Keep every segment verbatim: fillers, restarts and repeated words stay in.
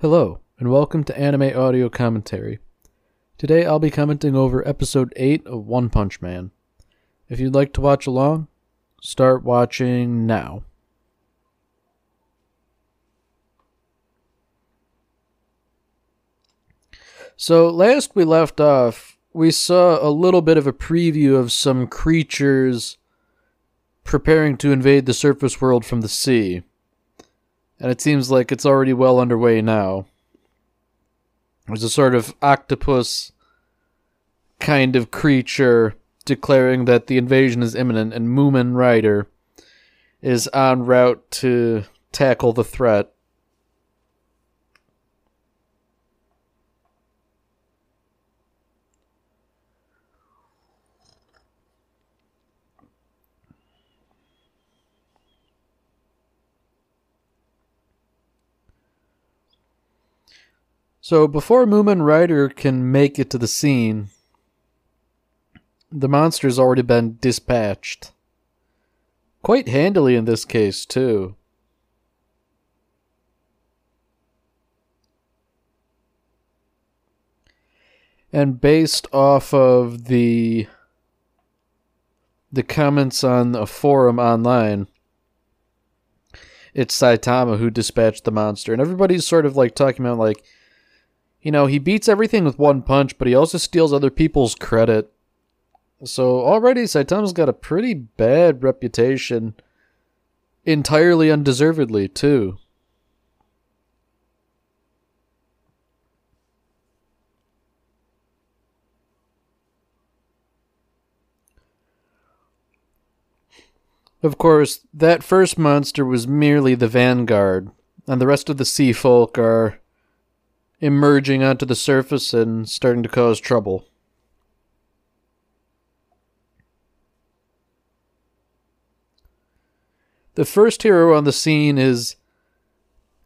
Hello, and welcome to Anime Audio Commentary. Today I'll be commenting over Episode eight of One Punch Man. If you'd like to watch along, start watching now. So last we left off, we saw a little bit of a preview of some creatures preparing to invade the surface world from the sea. And it seems like it's already well underway now. There's a sort of octopus kind of creature declaring that the invasion is imminent, and Mumen Rider is en route to tackle the threat. So before Mumen Rider can make it to the scene, the monster's already been dispatched. Quite handily in this case, too. And based off of the the comments on a forum online, it's Saitama who dispatched the monster. And everybody's sort of like talking about like, you know, he beats everything with one punch, but he also steals other people's credit. So already Saitama's got a pretty bad reputation. Entirely undeservedly, too. Of course, that first monster was merely the vanguard, and the rest of the sea folk are emerging onto the surface and starting to cause trouble. The first hero on the scene is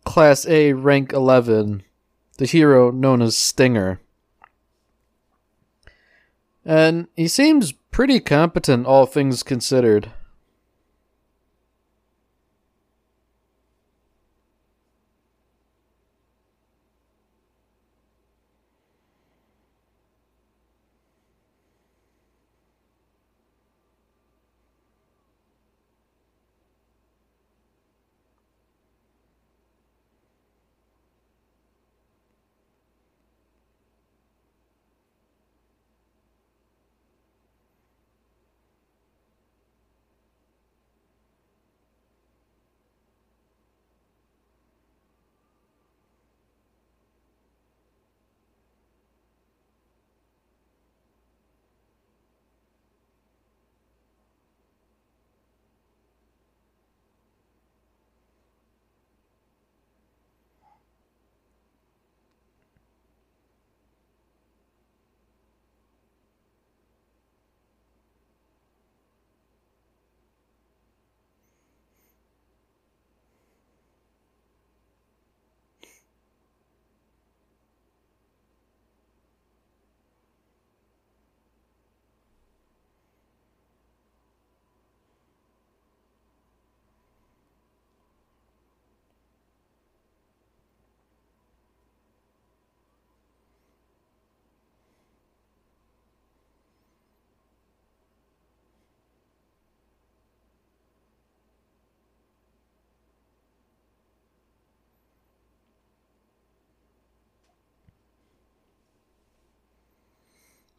Class A rank eleven, the hero known as Stinger. And he seems pretty competent, all things considered.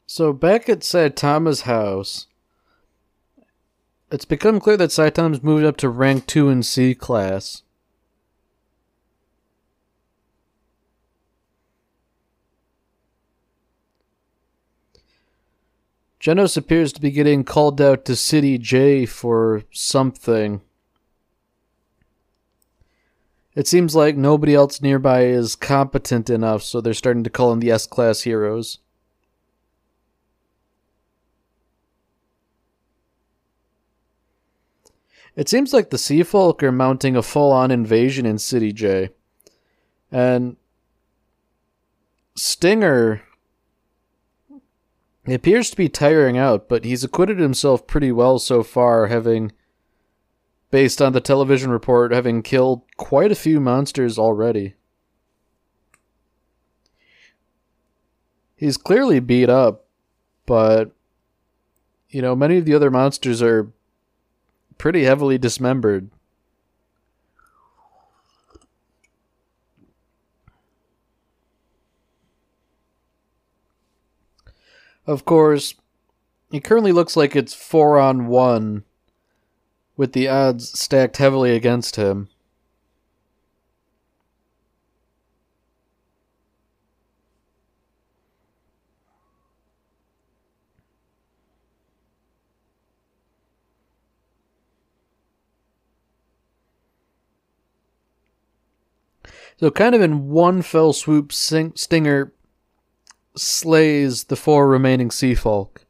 So back at Saitama's house, it's become clear that Saitama's moved up to rank two in C class. Genos appears to be getting called out to City J for something. It seems like nobody else nearby is competent enough, so they're starting to call in the S class heroes. It seems like the Sea Folk are mounting a full-on invasion in City J. And Stinger appears to be tiring out, but he's acquitted himself pretty well so far, having, based on the television report, having killed quite a few monsters already. He's clearly beat up, but, you know, many of the other monsters are pretty heavily dismembered. Of course, it currently looks like it's four on one, with the odds stacked heavily against him. So kind of in one fell swoop, Stinger slays the four remaining sea folk.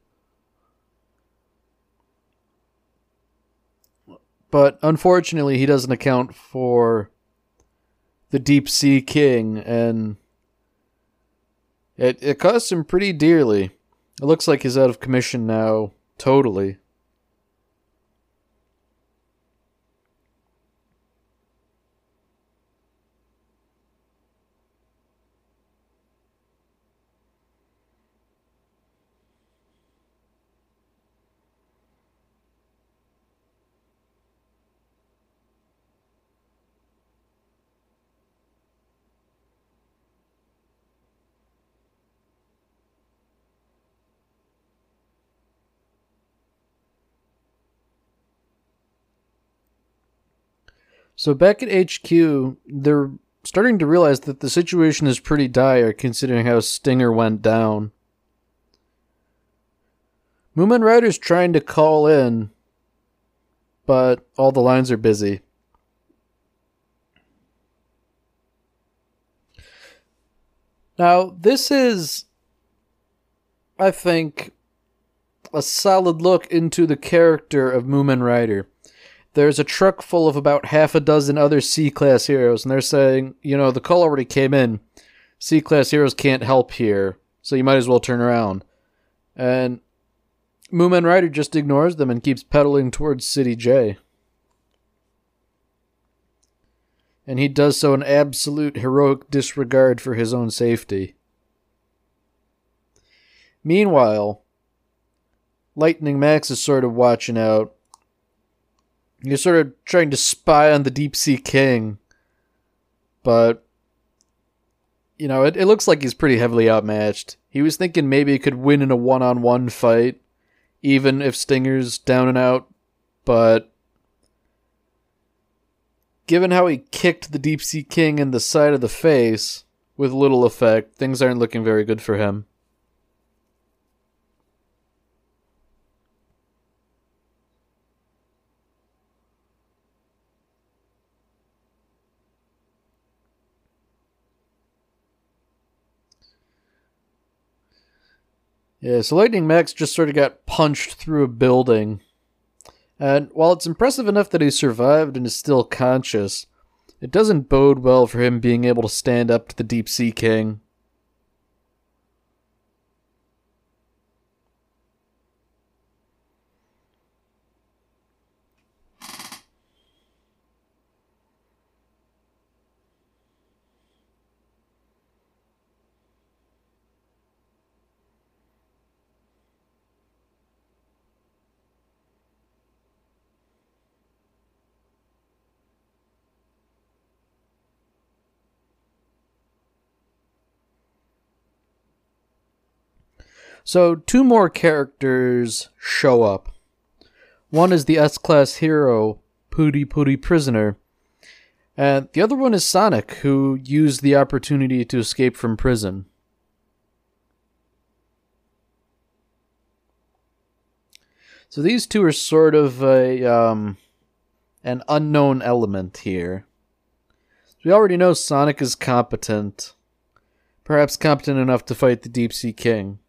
But unfortunately, he doesn't account for the Deep Sea King, and it, it costs him pretty dearly. It looks like he's out of commission now, totally. So back at H Q, they're starting to realize that the situation is pretty dire considering how Stinger went down. Mumen Rider's trying to call in, but all the lines are busy. Now, this is, I think, a solid look into the character of Mumen Rider. There's a truck full of about half a dozen other C-class heroes, and they're saying, you know, the call already came in. C-class heroes can't help here, so you might as well turn around. And Mumen Rider just ignores them and keeps pedaling towards City J. And he does so in absolute heroic disregard for his own safety. Meanwhile, Lightning Max is sort of watching out. You're sort of trying to spy on the Deep Sea King, but, you know, it, it looks like he's pretty heavily outmatched. He was thinking maybe he could win in a one-on-one fight, even if Stinger's down and out, but given how he kicked the Deep Sea King in the side of the face with little effect, things aren't looking very good for him. Yeah, so Lightning Max just sort of got punched through a building. And while it's impressive enough that he survived and is still conscious, it doesn't bode well for him being able to stand up to the Deep Sea King. So, two more characters show up. One is the S-class hero, Puri Puri Prisoner. And the other one is Sonic, who used the opportunity to escape from prison. So these two are sort of a um, an unknown element here. So we already know Sonic is competent. Perhaps competent enough to fight the Deep Sea King.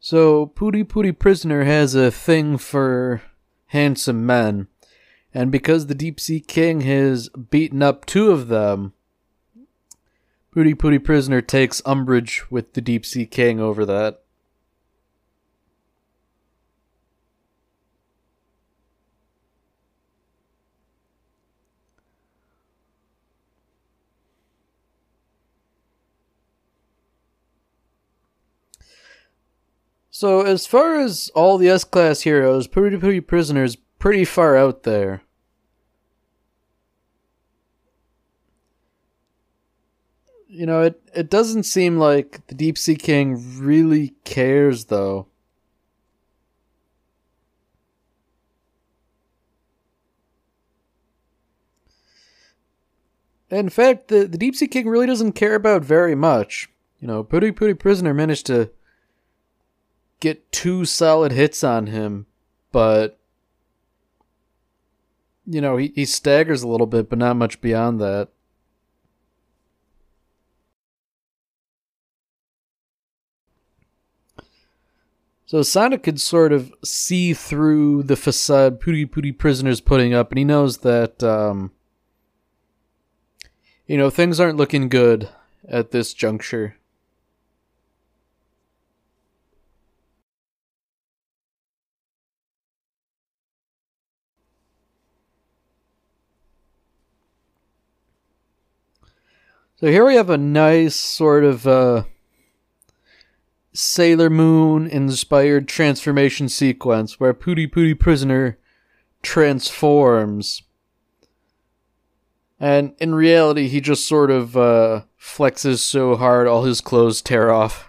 So, Puri Puri Prisoner has a thing for handsome men, and because the Deep Sea King has beaten up two of them, Puri Puri Prisoner takes umbrage with the Deep Sea King over that. So as far as all the S-Class heroes, Puri Puri Prisoner's pretty far out there. You know, it, it doesn't seem like the Deep Sea King really cares, though. In fact, the, the Deep Sea King really doesn't care about very much. You know, Puri Puri Prisoner managed to get two solid hits on him, but you know, he, he staggers a little bit, but not much beyond that. So Sonic could sort of see through the facade Puri Puri Prisoner's putting up, and he knows that um you know, things aren't looking good at this juncture. So here we have a nice sort of uh, Sailor Moon-inspired transformation sequence where Puri Puri Prisoner transforms. And in reality, he just sort of uh, flexes so hard all his clothes tear off.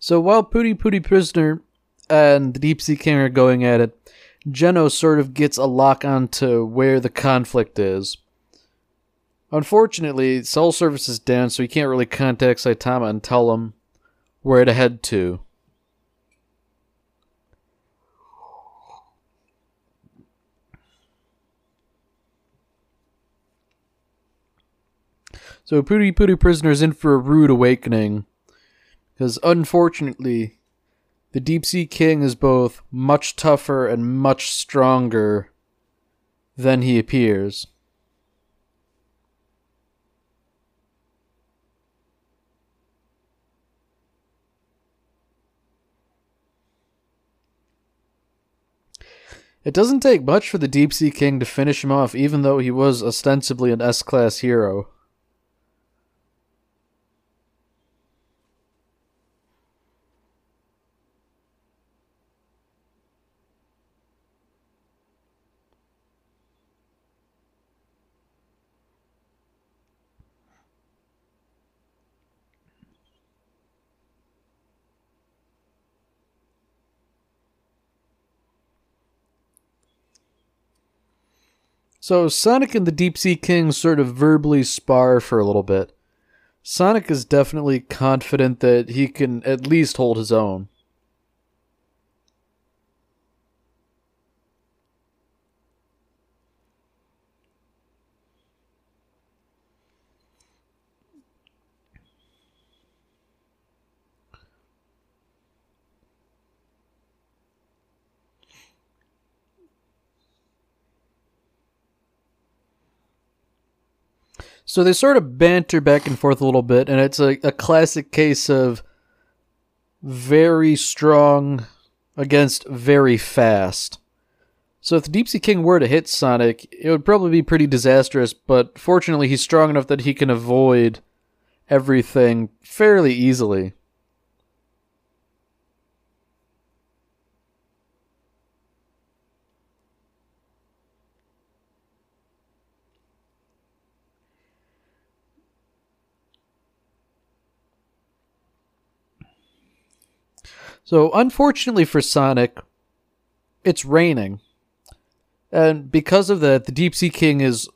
So while Puri Puri Prisoner and the Deep Sea King are going at it, Genos sort of gets a lock onto where the conflict is. Unfortunately, cell service is down, so he can't really contact Saitama and tell him where to head to. So Puri Puri Prisoner is in for a rude awakening, because unfortunately, the Deep Sea King is both much tougher and much stronger than he appears. It doesn't take much for the Deep Sea King to finish him off, even though he was ostensibly an S-class hero. So Sonic and the Deep Sea King sort of verbally spar for a little bit. Sonic is definitely confident that he can at least hold his own. So they sort of banter back and forth a little bit, and it's a, a classic case of very strong against very fast. So if the Deep Sea King were to hit Sonic, it would probably be pretty disastrous, but fortunately he's strong enough that he can avoid everything fairly easily. So, unfortunately for Sonic, it's raining. And because of that, the Deep Sea King is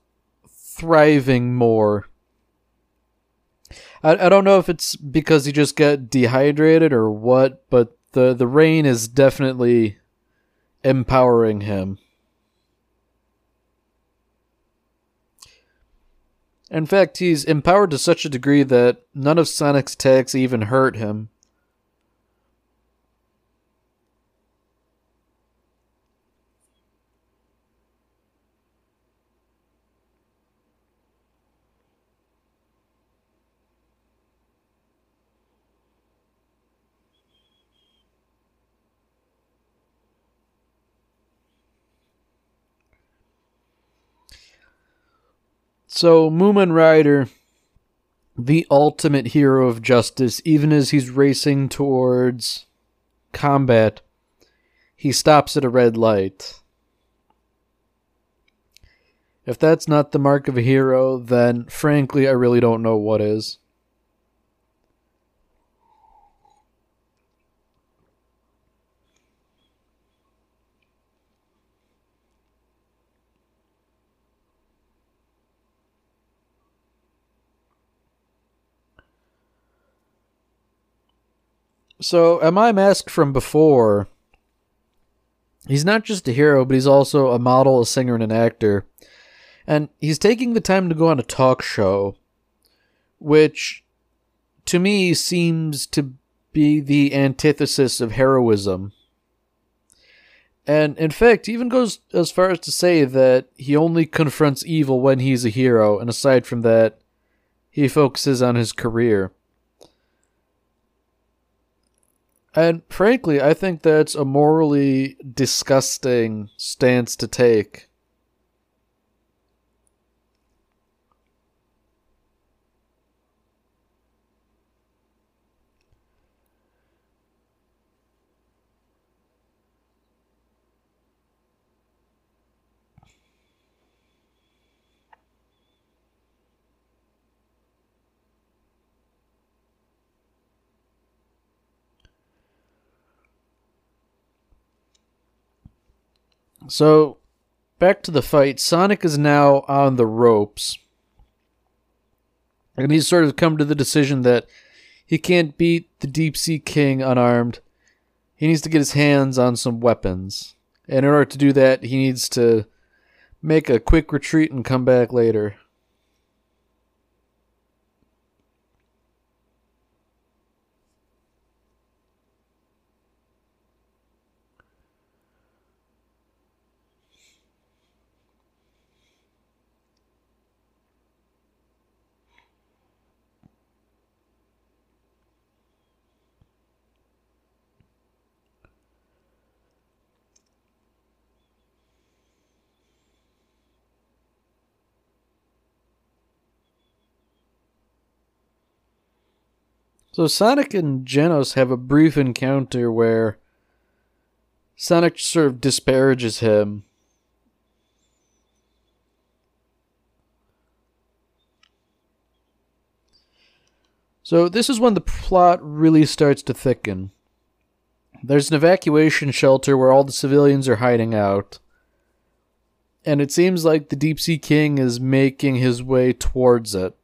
thriving more. I, I don't know if it's because he just got dehydrated or what, but the, the rain is definitely empowering him. In fact, he's empowered to such a degree that none of Sonic's attacks even hurt him. So, Mumen Rider, the ultimate hero of justice, even as he's racing towards combat, he stops at a red light. If that's not the mark of a hero, then frankly, I really don't know what is. So, Amai Mask from before, he's not just a hero, but he's also a model, a singer, and an actor. And he's taking the time to go on a talk show, which, to me, seems to be the antithesis of heroism. And, in fact, he even goes as far as to say that he only confronts evil when he's a hero, and aside from that, he focuses on his career. And frankly, I think that's a morally disgusting stance to take. So, back to the fight. Sonic is now on the ropes. And he's sort of come to the decision that he can't beat the Deep Sea King unarmed. He needs to get his hands on some weapons. And in order to do that, he needs to make a quick retreat and come back later. So Sonic and Genos have a brief encounter where Sonic sort of disparages him. So this is when the plot really starts to thicken. There's an evacuation shelter where all the civilians are hiding out. And it seems like the Deep Sea King is making his way towards it.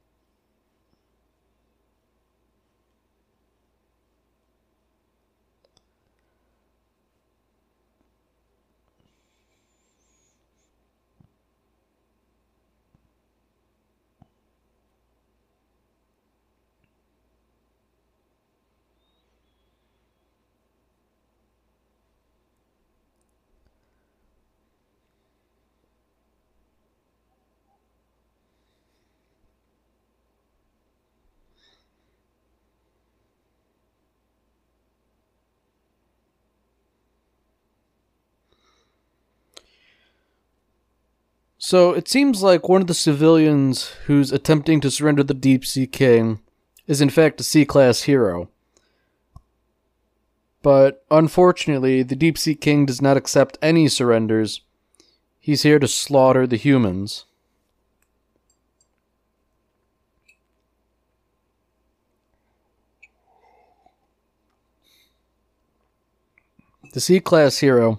So it seems like one of the civilians who's attempting to surrender the Deep Sea King is in fact a C-class hero. But unfortunately, the Deep Sea King does not accept any surrenders. He's here to slaughter the humans. The C-class hero...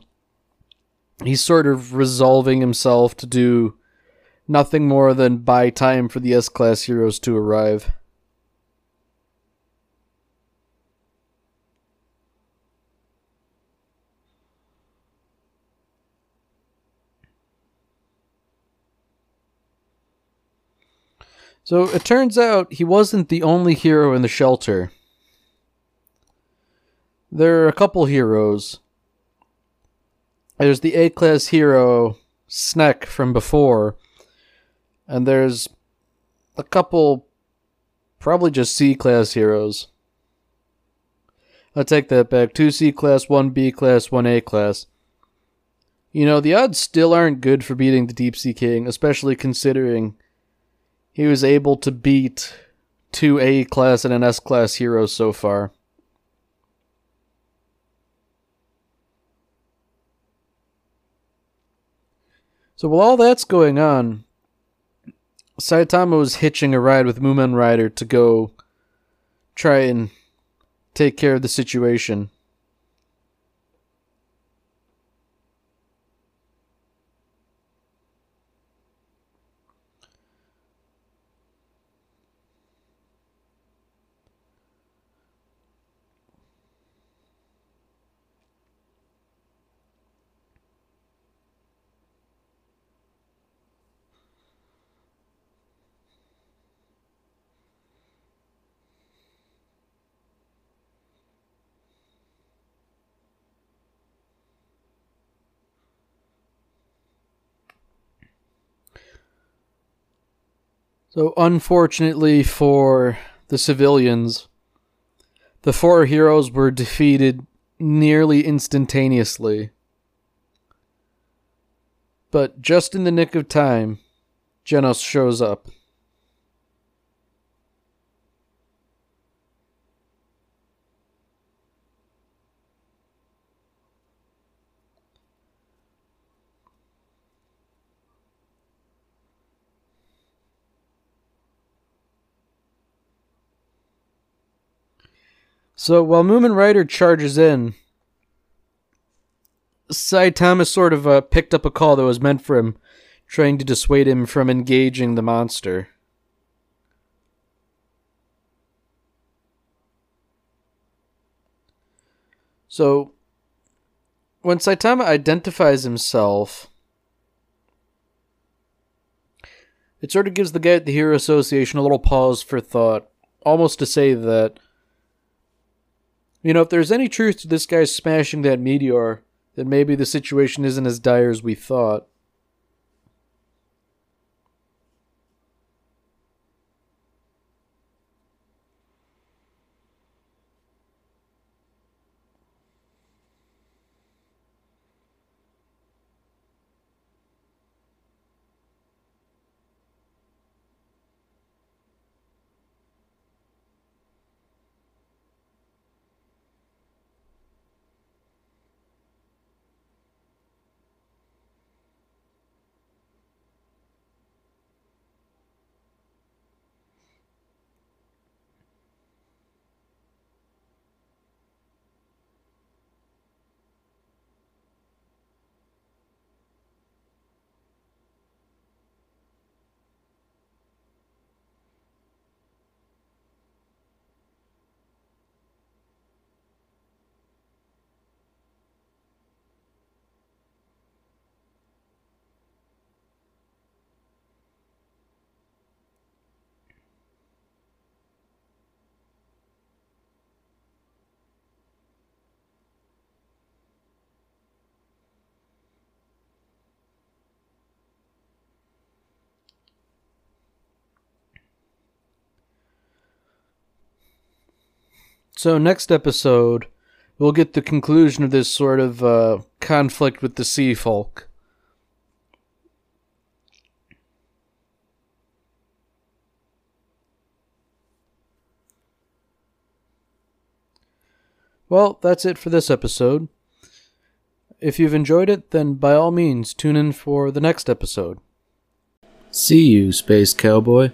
he's sort of resolving himself to do nothing more than buy time for the S-Class heroes to arrive. So it turns out he wasn't the only hero in the shelter. There are a couple heroes. There's the A-Class hero, Snek, from before. And there's a couple, probably just C-Class heroes. I'll take that back. Two C-Class, one B-Class, one A-Class. You know, the odds still aren't good for beating the Deep Sea King, especially considering he was able to beat two A-Class and an S-Class heroes so far. So while all that's going on, Saitama was hitching a ride with Mumen Rider to go try and take care of the situation. So unfortunately for the civilians, the four heroes were defeated nearly instantaneously. But just in the nick of time, Genos shows up. So while Mumen Rider charges in, Saitama sort of uh, picked up a call that was meant for him, trying to dissuade him from engaging the monster. So when Saitama identifies himself, it sort of gives the guy at the Hero Association a little pause for thought, almost to say that, you know, if there's any truth to this guy smashing that meteor, then maybe the situation isn't as dire as we thought. So next episode, we'll get the conclusion of this sort of uh, conflict with the sea folk. Well, that's it for this episode. If you've enjoyed it, then by all means, tune in for the next episode. See you, Space Cowboy.